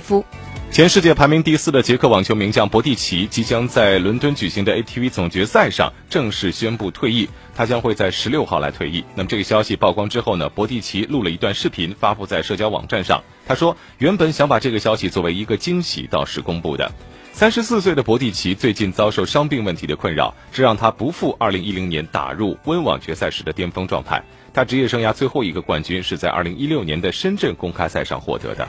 夫。前世界排名第4的捷克网球名将博蒂奇即将在伦敦举行的 ATV 总决赛上正式宣布退役，他将会在16号来退役。那么这个消息曝光之后呢，博蒂奇录了一段视频发布在社交网站上，他说原本想把这个消息作为一个惊喜到时公布的。34岁的博蒂奇最近遭受伤病问题的困扰，这让他不复2010年打入温网决赛时的巅峰状态。他职业生涯最后一个冠军是在2016年的深圳公开赛上获得的。